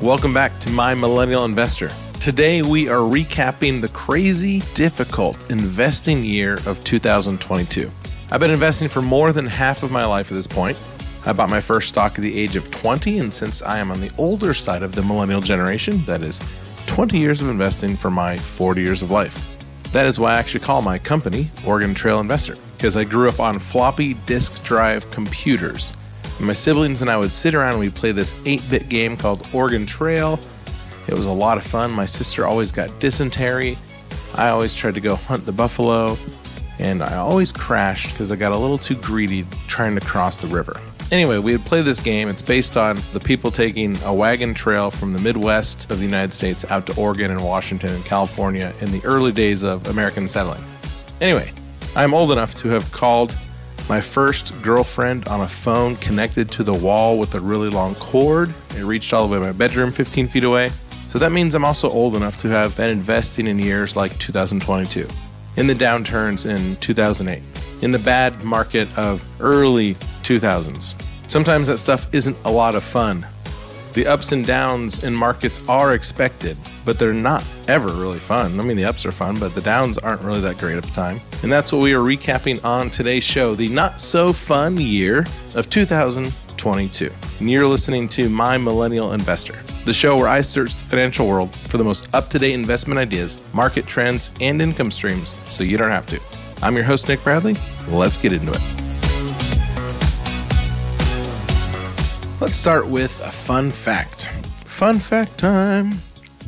Welcome back to My Millennial Investor. Today we are recapping the crazy, difficult investing year of 2022. I've been investing for more than half of my life at this point. I bought my first stock at the age of 20, and since I am on the older side of the millennial generation, that is 20 years of investing for my 40 years of life. That is why I actually call my company Oregon Trail Investor, because I grew up on floppy disk drive computers. My siblings and I would sit around and we'd play this 8-bit game called Oregon Trail. It was a lot of fun. My sister always got dysentery. I always tried to go hunt the buffalo. And I always crashed because I got a little too greedy trying to cross the river. Anyway, we would play this game. It's based on the people taking a wagon trail from the Midwest of the United States out to Oregon and Washington and California in the early days of American settling. Anyway, I'm old enough to have called my first girlfriend on a phone connected to the wall with a really long cord. It reached all the way to my bedroom 15 feet away. So that means I'm also old enough to have been investing in years like 2022, in the downturns in 2008, in the bad market of early 2000s. Sometimes that stuff isn't a lot of fun. The ups and downs in markets are expected, but they're not ever really fun. I mean, the ups are fun, but the downs aren't really that great at the time. And that's what we are recapping on today's show, the not-so-fun year of 2022. And you're listening to My Millennial Investor, the show where I search the financial world for the most up-to-date investment ideas, market trends, and income streams so you don't have to. I'm your host, Nick Bradley. Let's get into it. Let's start with a fun fact. Fun fact time.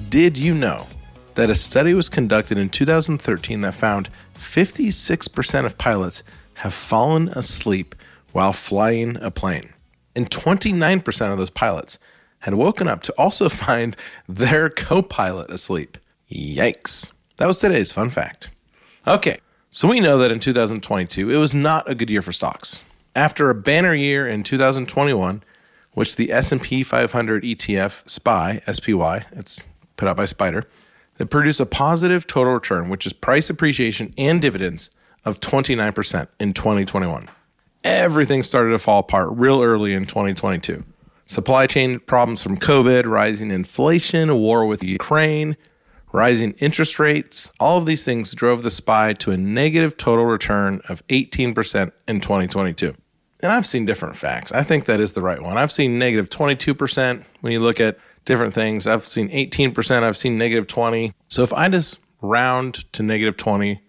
Did you know that a study was conducted in 2013 that found 56% of pilots have fallen asleep while flying a plane? And 29% of those pilots had woken up to also find their co-pilot asleep. Yikes. That was today's fun fact. Okay, so we know that in 2022, it was not a good year for stocks. After a banner year in 2021, which the S&P 500 ETF, SPY, it's put out by Spyder, that produced a positive total return, which is price appreciation and dividends, of 29% in 2021. Everything started to fall apart real early in 2022. Supply chain problems from COVID, rising inflation, war with Ukraine, rising interest rates, all of these things drove the SPY to a negative total return of 18% in 2022. And I've seen different facts. I think that is the right one. I've seen negative 22% when you look at different things. I've seen 18%. I've seen negative 20. So if I just round to negative 20,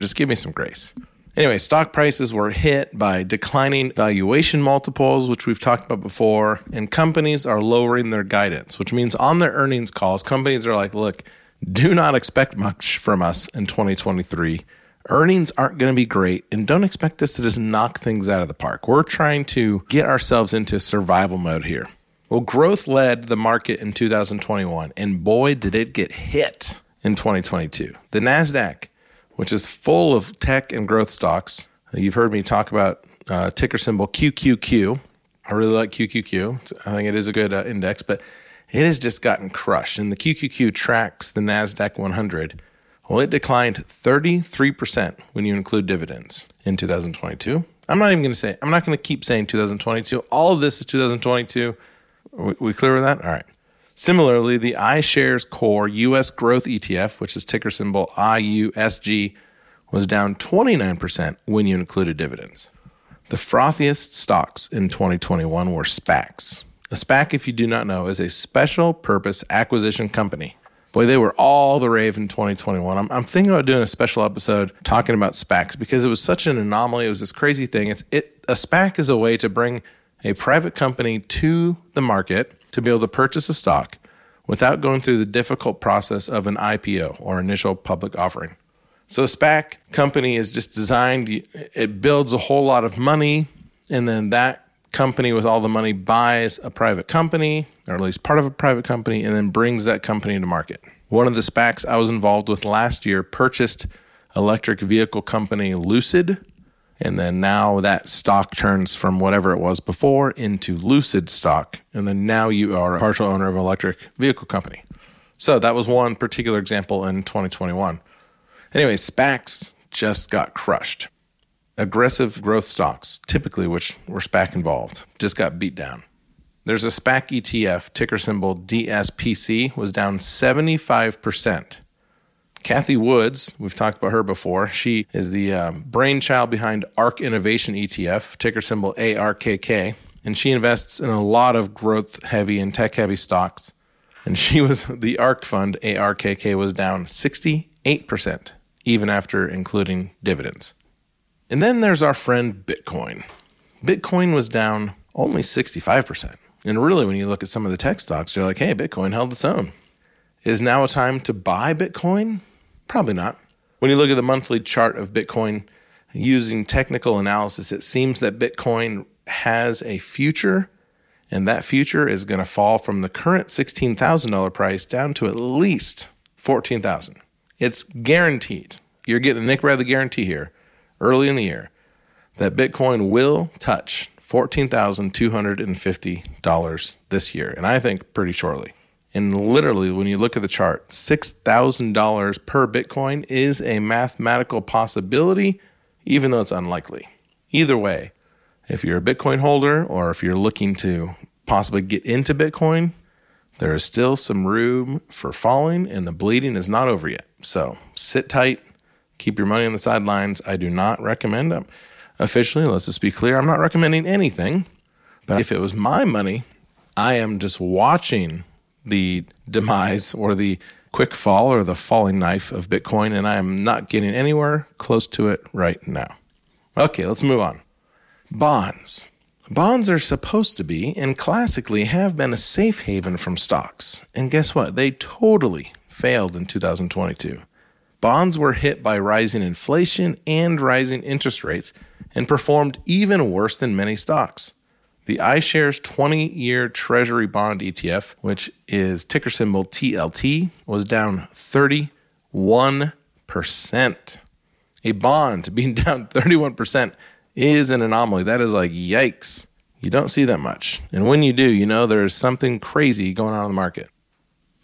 just give me some grace. Anyway, stock prices were hit by declining valuation multiples, which we've talked about before, and companies are lowering their guidance, which means on their earnings calls, companies are like, look, do not expect much from us in 2023. Earnings aren't going to be great, and don't expect us to just knock things out of the park. We're trying to get ourselves into survival mode here. Well, growth led the market in 2021, and boy, did it get hit in 2022. The NASDAQ, which is full of tech and growth stocks. You've heard me talk about ticker symbol QQQ. I really like QQQ. I think it is a good index, but it has just gotten crushed, and the QQQ tracks the NASDAQ 100. Well, it declined 33% when you include dividends in 2022. I'm not going to keep saying 2022. All of this is 2022. We clear with that? All right. Similarly, the iShares Core U.S. Growth ETF, which is ticker symbol IUSG, was down 29% when you included dividends. The frothiest stocks in 2021 were SPACs. A SPAC, if you do not know, is a special purpose acquisition company. Boy, they were all the rave in 2021. I'm thinking about doing a special episode talking about SPACs because it was such an anomaly. It was this crazy thing. A SPAC is a way to bring a private company to the market to be able to purchase a stock without going through the difficult process of an IPO or initial public offering. So a SPAC company is just designed, it builds a whole lot of money, and then that company with all the money buys a private company, or at least part of a private company, and then brings that company to market. One of the SPACs I was involved with last year purchased electric vehicle company Lucid, and then now that stock turns from whatever it was before into Lucid stock, and then now you are a partial owner of an electric vehicle company. So that was one particular example in 2021. Anyway, SPACs just got crushed. Aggressive growth stocks, typically which were SPAC involved, just got beat down. There's a SPAC ETF, ticker symbol DSPC, was down 75%. Kathy Woods, we've talked about her before. She is the brainchild behind ARK Innovation ETF, ticker symbol ARKK, and she invests in a lot of growth-heavy and tech-heavy stocks. And she was the ARK fund, ARKK, was down 68%, even after including dividends. And then there's our friend Bitcoin. Bitcoin was down only 65%. And really, when you look at some of the tech stocks, you're like, hey, Bitcoin held its own. Is now a time to buy Bitcoin? Probably not. When you look at the monthly chart of Bitcoin using technical analysis, it seems that Bitcoin has a future, and that future is going to fall from the current $16,000 price down to at least $14,000. It's guaranteed. You're getting a Nick Bradley guarantee here early in the year that Bitcoin will touch $14,250 this year, and I think pretty shortly. And literally, when you look at the chart, $6,000 per Bitcoin is a mathematical possibility, even though it's unlikely. Either way, if you're a Bitcoin holder or if you're looking to possibly get into Bitcoin, there is still some room for falling, and the bleeding is not over yet. So sit tight, keep your money on the sidelines. I do not recommend them. Officially, let's just be clear, I'm not recommending anything. But if it was my money, I am just watching the demise or the quick fall or the falling knife of Bitcoin, and I am not getting anywhere close to it right now. Okay, let's move on. Bonds. Bonds are supposed to be, and classically have been, a safe haven from stocks. And guess what? They totally failed in 2022. Bonds were hit by rising inflation and rising interest rates and performed even worse than many stocks. The iShares 20-year Treasury Bond ETF, which is ticker symbol TLT, was down 31%. A bond being down 31% is an anomaly. That is like, yikes. You don't see that much. And when you do, you know there's something crazy going on in the market.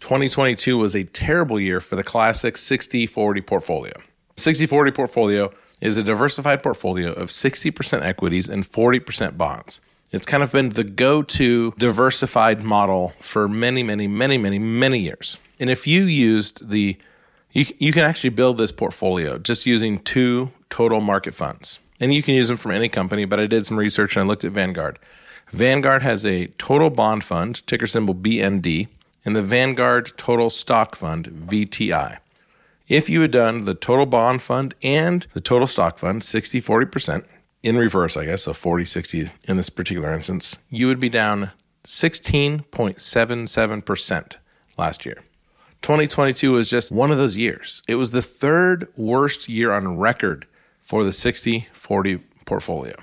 2022 was a terrible year for the classic 60-40 portfolio. 60-40 portfolio is a diversified portfolio of 60% equities and 40% bonds. It's kind of been the go-to diversified model for many years. And if you used you can actually build this portfolio just using two total market funds. And you can use them from any company, but I did some research and I looked at Vanguard. Vanguard has a total bond fund, ticker symbol BND, and the Vanguard Total Stock Fund, VTI. If you had done the total bond fund and the total stock fund, 60-40%, in reverse, I guess, so 40-60 in this particular instance, you would be down 16.77% last year. 2022 was just one of those years. It was the third worst year on record for the 60-40 portfolio.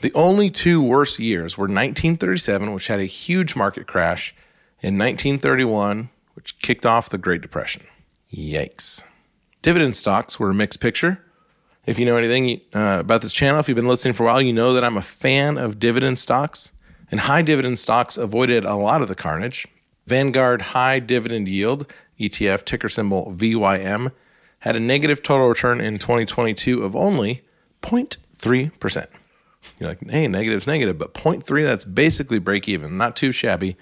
The only two worst years were 1937, which had a huge market crash, and 1931, which kicked off the Great Depression. Yikes. Dividend stocks were a mixed picture. If you know anything about this channel, if you've been listening for a while, you know that I'm a fan of dividend stocks. And high dividend stocks avoided a lot of the carnage. Vanguard High Dividend Yield ETF, ticker symbol VYM, had a negative total return in 2022 of only 0.3%. You're like, hey, negative's negative, but 0.3, that's basically break even. Not too shabby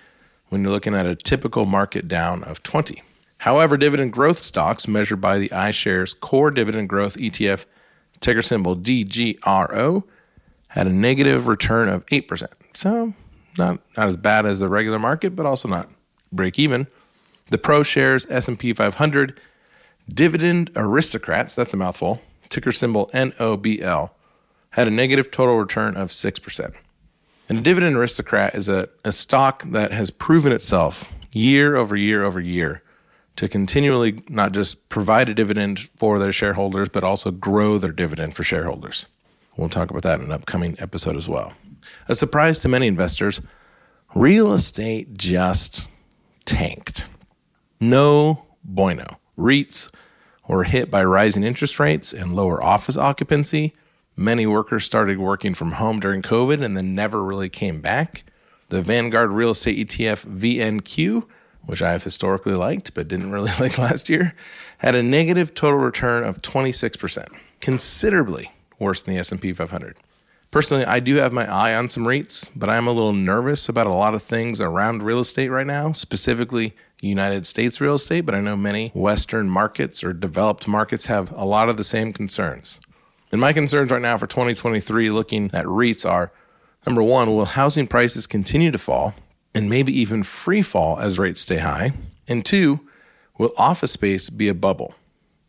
when you're looking at a typical market down of 20. However, dividend growth stocks measured by the iShares Core Dividend Growth ETF, ticker symbol DGRO, had a negative return of 8%. So not as bad as the regular market, but also not break even. The ProShares S&P 500 Dividend Aristocrats, that's a mouthful, ticker symbol NOBL, had a negative total return of 6%. And a dividend aristocrat is a stock that has proven itself year over year over year to continually not just provide a dividend for their shareholders, but also grow their dividend for shareholders. We'll talk about that in an upcoming episode as well. A surprise to many investors, real estate just tanked. No bueno. REITs were hit by rising interest rates and lower office occupancy. Many workers started working from home during COVID and then never really came back. The Vanguard Real Estate ETF VNQ, which I have historically liked but didn't really like last year, had a negative total return of 26%, considerably worse than the S&P 500. Personally, I do have my eye on some REITs, but I'm a little nervous about a lot of things around real estate right now, specifically United States real estate, but I know many Western markets or developed markets have a lot of the same concerns. And my concerns right now for 2023 looking at REITs are, number one, will housing prices continue to fall and maybe even free fall as rates stay high? And two, will office space be a bubble?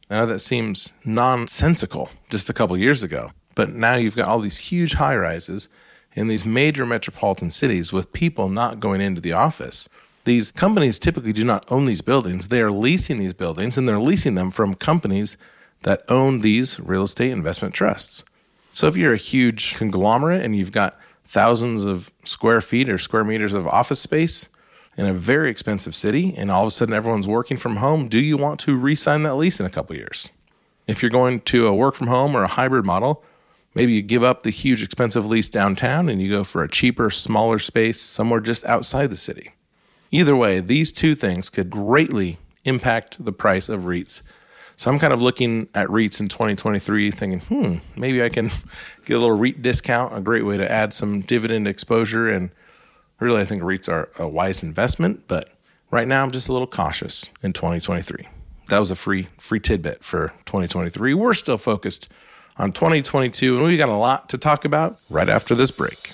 Now that seems nonsensical just a couple years ago, but now you've got all these huge high rises in these major metropolitan cities with people not going into the office. These companies typically do not own these buildings. They are leasing these buildings, and they're leasing them from companies that own these real estate investment trusts. So if you're a huge conglomerate and you've got thousands of square feet or square meters of office space in a very expensive city, and all of a sudden everyone's working from home, do you want to re-sign that lease in a couple years? If you're going to a work from home or a hybrid model, maybe you give up the huge expensive lease downtown and you go for a cheaper, smaller space somewhere just outside the city. Either way, these two things could greatly impact the price of REITs. So I'm kind of looking at REITs in 2023 thinking, maybe I can get a little REIT discount, a great way to add some dividend exposure. And really, I think REITs are a wise investment, but right now I'm just a little cautious in 2023. That was a free tidbit for 2023. We're still focused on 2022, and we've got a lot to talk about right after this break.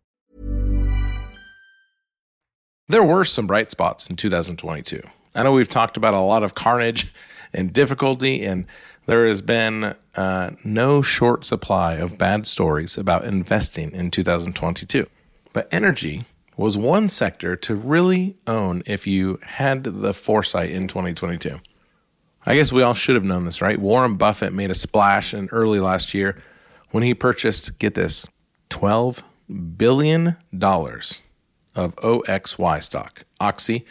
There were some bright spots in 2022. I know we've talked about a lot of carnage and difficulty, and there has been no short supply of bad stories about investing in 2022. But energy was one sector to really own if you had the foresight in 2022. I guess we all should have known this, right? Warren Buffett made a splash in early last year when he purchased, get this, $12 billion of OXY stock. OXY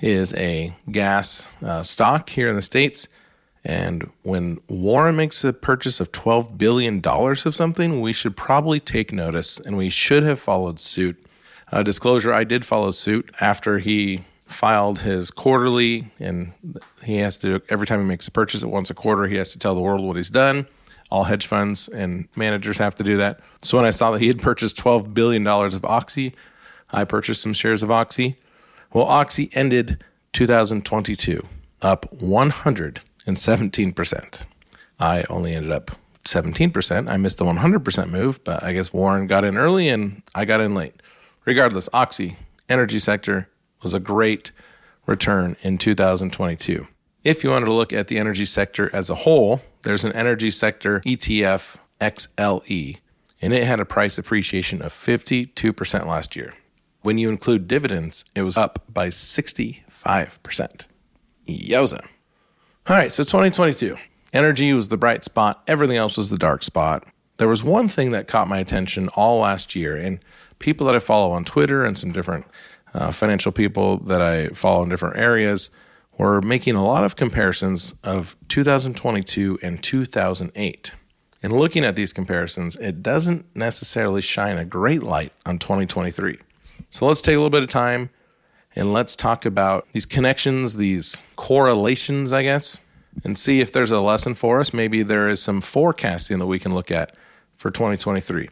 is a gas stock here in the States. And when Warren makes a purchase of $12 billion of something, we should probably take notice and we should have followed suit. Disclosure, I did follow suit after he filed his quarterly, and he has to, every time he makes a purchase at once a quarter, he has to tell the world what he's done. All hedge funds and managers have to do that. So when I saw that he had purchased $12 billion of Oxy, I purchased some shares of Oxy. Well, Oxy ended 2022 up 117%. I only ended up 17%. I missed the 100% move, but I guess Warren got in early and I got in late. Regardless, Oxy, energy sector, was a great return in 2022. If you wanted to look at the energy sector as a whole, there's an energy sector ETF, XLE, and it had a price appreciation of 52% last year. When you include dividends, it was up by 65%. Yowza. All right, so 2022. Energy was the bright spot. Everything else was the dark spot. there was one thing that caught my attention all last year, and people that I follow on Twitter and some different financial people that I follow in different areas were making a lot of comparisons of 2022 and 2008. And looking at these comparisons, it doesn't necessarily shine a great light on 2023. So let's take a little bit of time and let's talk about these connections, these correlations, I guess, and see if there's a lesson for us. Maybe there is some forecasting that we can look at for 2023.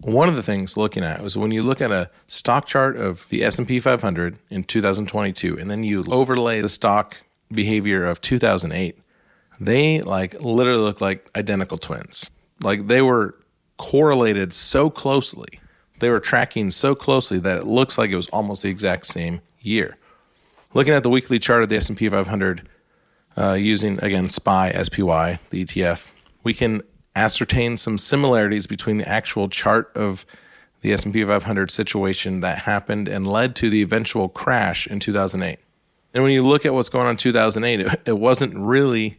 One of the things looking at was when you look at a stock chart of the S&P 500 in 2022, and then you overlay the stock behavior of 2008, they literally look like identical twins. They were correlated so closely. They were tracking so closely that it looks like it was almost the exact same year. Looking at the weekly chart of the S&P 500 using, again, SPY, the ETF, we can ascertain some similarities between the actual chart of the S&P 500 situation that happened and led to the eventual crash in 2008. And when you look at what's going on in 2008, it wasn't really,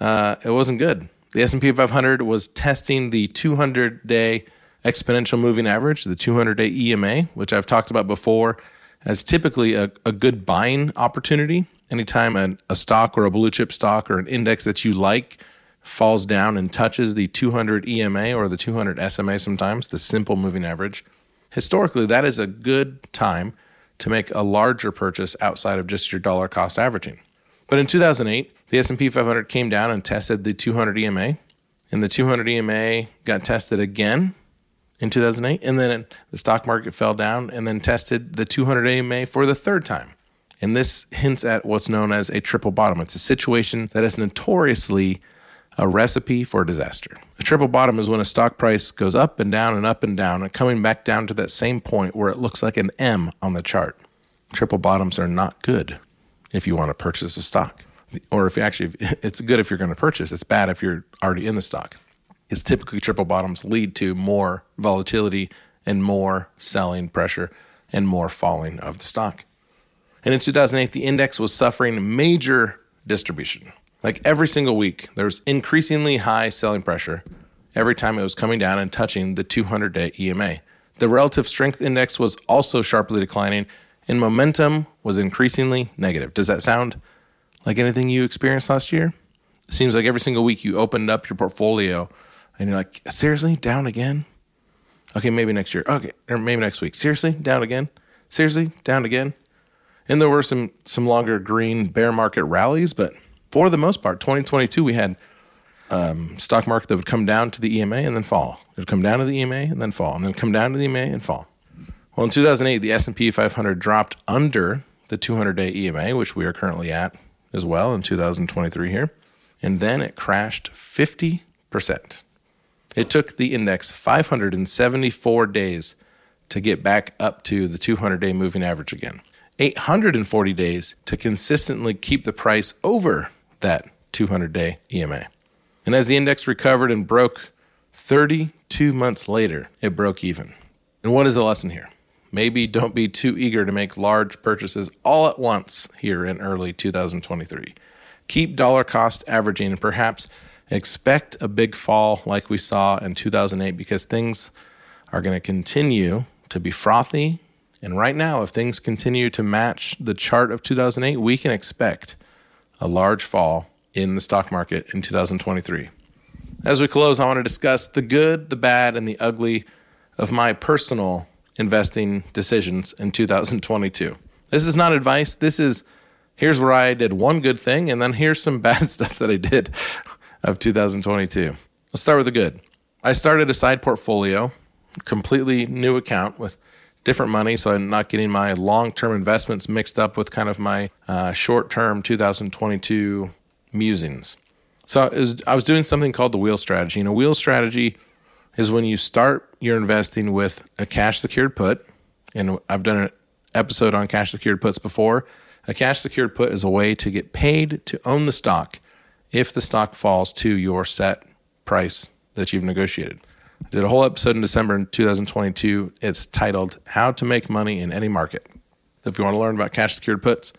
it wasn't good. The S&P 500 was testing the 200-day exponential moving average, the 200-day EMA, which I've talked about before as typically a good buying opportunity. Anytime a stock or a blue chip stock or an index that you like falls down and touches the 200 EMA or the 200 SMA sometimes, the simple moving average, historically, that is a good time to make a larger purchase outside of just your dollar cost averaging. But in 2008, the S&P 500 came down and tested the 200 EMA, and the 200 EMA got tested again in 2008, and then the stock market fell down and then tested the 200 EMA for the third time. And this hints at what's known as a triple bottom. It's a situation that is notoriously a recipe for disaster. A triple bottom is when a stock price goes up and down and up and down and coming back down to that same point where it looks like an M on the chart. Triple bottoms are not good if you want to purchase a stock. Or if you actually, it's good if you're going to purchase. It's bad if you're already in the stock. It's typically triple bottoms lead to more volatility and more selling pressure and more falling of the stock. And in 2008, the index was suffering major distribution. Every single week, there was increasingly high selling pressure every time it was coming down and touching the 200-day EMA. The relative strength index was also sharply declining, and momentum was increasingly negative. Does that sound like anything you experienced last year? It seems like every single week you opened up your portfolio, and you're like, seriously? Down again? Okay, maybe next year. Okay, or maybe next week. Seriously? Down again? Seriously? Down again? And there were some longer green bear market rallies, but for the most part, 2022, we had stock market that would come down to the EMA and then fall. It would come down to the EMA and then fall, and then come down to the EMA and fall. Well, in 2008, the S&P 500 dropped under the 200-day EMA, which we are currently at as well in 2023 here, and then it crashed 50%. It took the index 574 days to get back up to the 200-day moving average again. 840 days to consistently keep the price over that 200-day EMA. And as the index recovered and broke, 32 months later, it broke even. And what is the lesson here? Maybe don't be too eager to make large purchases all at once here in early 2023. Keep dollar cost averaging and perhaps expect a big fall like we saw in 2008 because things are going to continue to be frothy. And right now, if things continue to match the chart of 2008, we can expect a large fall in the stock market in 2023. As we close, I want to discuss the good, the bad, and the ugly of my personal investing decisions in 2022. This is not advice. Here's where I did one good thing, and then here's some bad stuff that I did of 2022. Let's start with the good. I started a side portfolio, completely new account with different money, so I'm not getting my long-term investments mixed up with kind of my short-term 2022 musings. So I was doing something called the wheel strategy. And a wheel strategy is when you start your investing with a cash-secured put, and I've done an episode on cash-secured puts before. A cash-secured put is a way to get paid to own the stock if the stock falls to your set price that you've negotiated. I did a whole episode in December in 2022. It's titled, How to Make Money in Any Market. If you want to learn about cash-secured puts,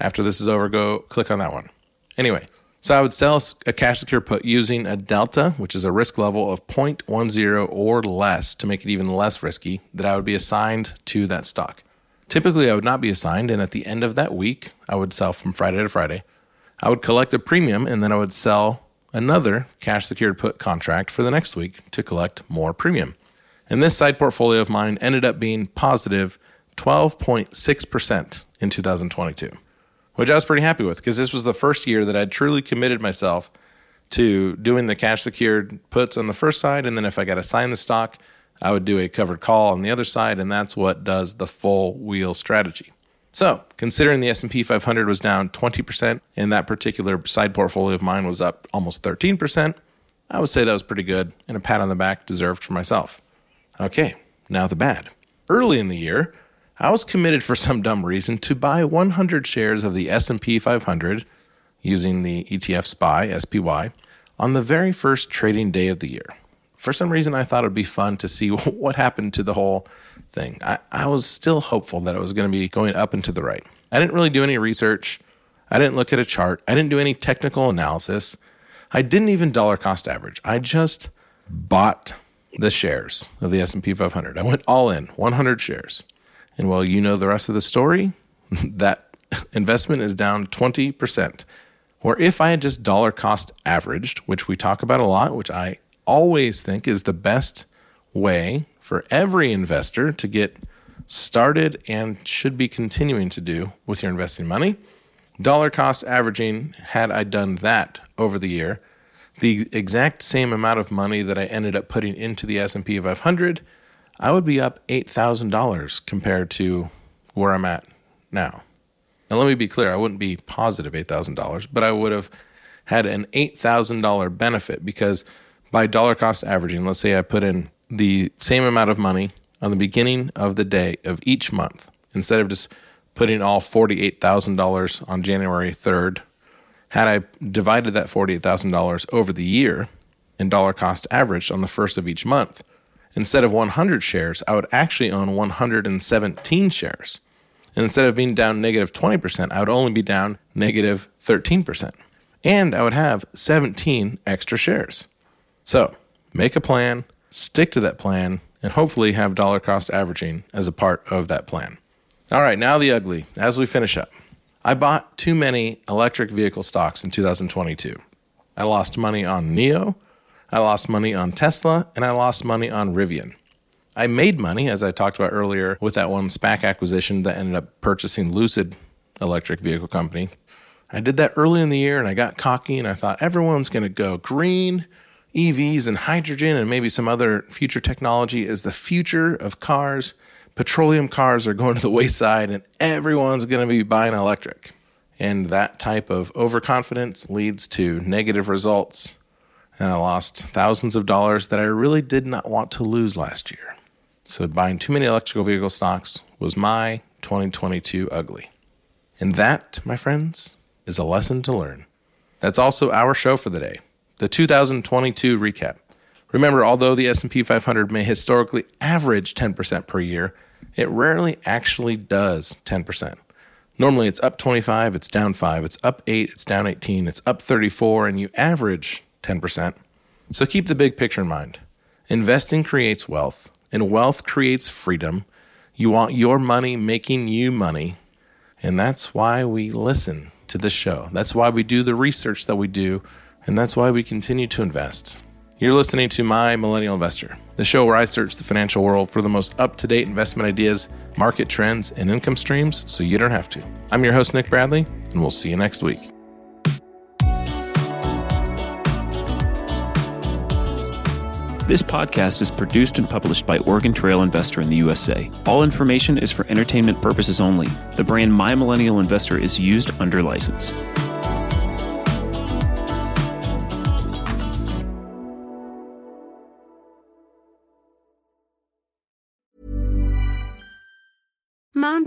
after this is over, go click on that one. Anyway, So I would sell a cash secured put using a delta, which is a risk level of 0.10 or less, to make it even less risky, that I would be assigned to that stock. Typically, I would not be assigned, and at the end of that week, I would sell from Friday to Friday. I would collect a premium, and then I would sell another cash secured put contract for the next week to collect more premium. And this side portfolio of mine ended up being positive 12.6% in 2022. Which I was pretty happy with, because this was the first year that I truly committed myself to doing the cash secured puts on the first side. And then if I got assigned the stock, I would do a covered call on the other side. And that's what does the full wheel strategy. So considering the S&P 500 was down 20% and that particular side portfolio of mine was up almost 13%, I would say that was pretty good and a pat on the back deserved for myself. Okay, now the bad. Early in the year, I was committed for some dumb reason to buy 100 shares of the S&P 500 using the ETF SPY, SPY, on the very first trading day of the year. For some reason, I thought it would be fun to see what happened to the whole thing. I was still hopeful that it was going to be going up and to the right. I didn't really do any research. I didn't look at a chart. I didn't do any technical analysis. I didn't even dollar cost average. I just bought the shares of the S&P 500. I went all in, 100 shares. And well, you know the rest of the story, that investment is down 20%. Or if I had just dollar cost averaged, which we talk about a lot, which I always think is the best way for every investor to get started and should be continuing to do with your investing money. Dollar cost averaging, had I done that over the year, the exact same amount of money that I ended up putting into the S&P 500, I would be up $8,000 compared to where I'm at now. Now, let me be clear. I wouldn't be positive $8,000, but I would have had an $8,000 benefit, because by dollar cost averaging, let's say I put in the same amount of money on the beginning of the day of each month, instead of just putting all $48,000 on January 3rd, had I divided that $48,000 over the year and dollar cost averaged on the first of each month, instead of 100 shares, I would actually own 117 shares. And instead of being down negative 20%, I would only be down negative 13%. And I would have 17 extra shares. So make a plan, stick to that plan, and hopefully have dollar cost averaging as a part of that plan. All right, now the ugly, as we finish up. I bought too many electric vehicle stocks in 2022. I lost money on NIO. I lost money on Tesla, and I lost money on Rivian. I made money, as I talked about earlier, with that one SPAC acquisition that ended up purchasing Lucid electric vehicle company. I did that early in the year, and I got cocky, and I thought everyone's going to go green. EVs and hydrogen and maybe some other future technology is the future of cars. Petroleum cars are going to the wayside, and everyone's going to be buying electric. And that type of overconfidence leads to negative results. And I lost thousands of dollars that I really did not want to lose last year. So buying too many electrical vehicle stocks was my 2022 ugly. And that, my friends, is a lesson to learn. That's also our show for the day, the 2022 recap. Remember, although the S&P 500 may historically average 10% per year, it rarely actually does 10%. Normally, it's up 25, it's down 5, it's up 8, it's down 18, it's up 34, and you average 10%. So keep the big picture in mind. Investing creates wealth, and wealth creates freedom. You want your money making you money. And that's why we listen to this show. That's why we do the research that we do. And that's why we continue to invest. You're listening to My Millennial Investor, the show where I search the financial world for the most up-to-date investment ideas, market trends, and income streams so you don't have to. I'm your host, Nick Bradley, and we'll see you next week. This podcast is produced and published by Oregon Trail Investor in the USA. All information is for entertainment purposes only. The brand My Millennial Investor is used under license. Mom Mom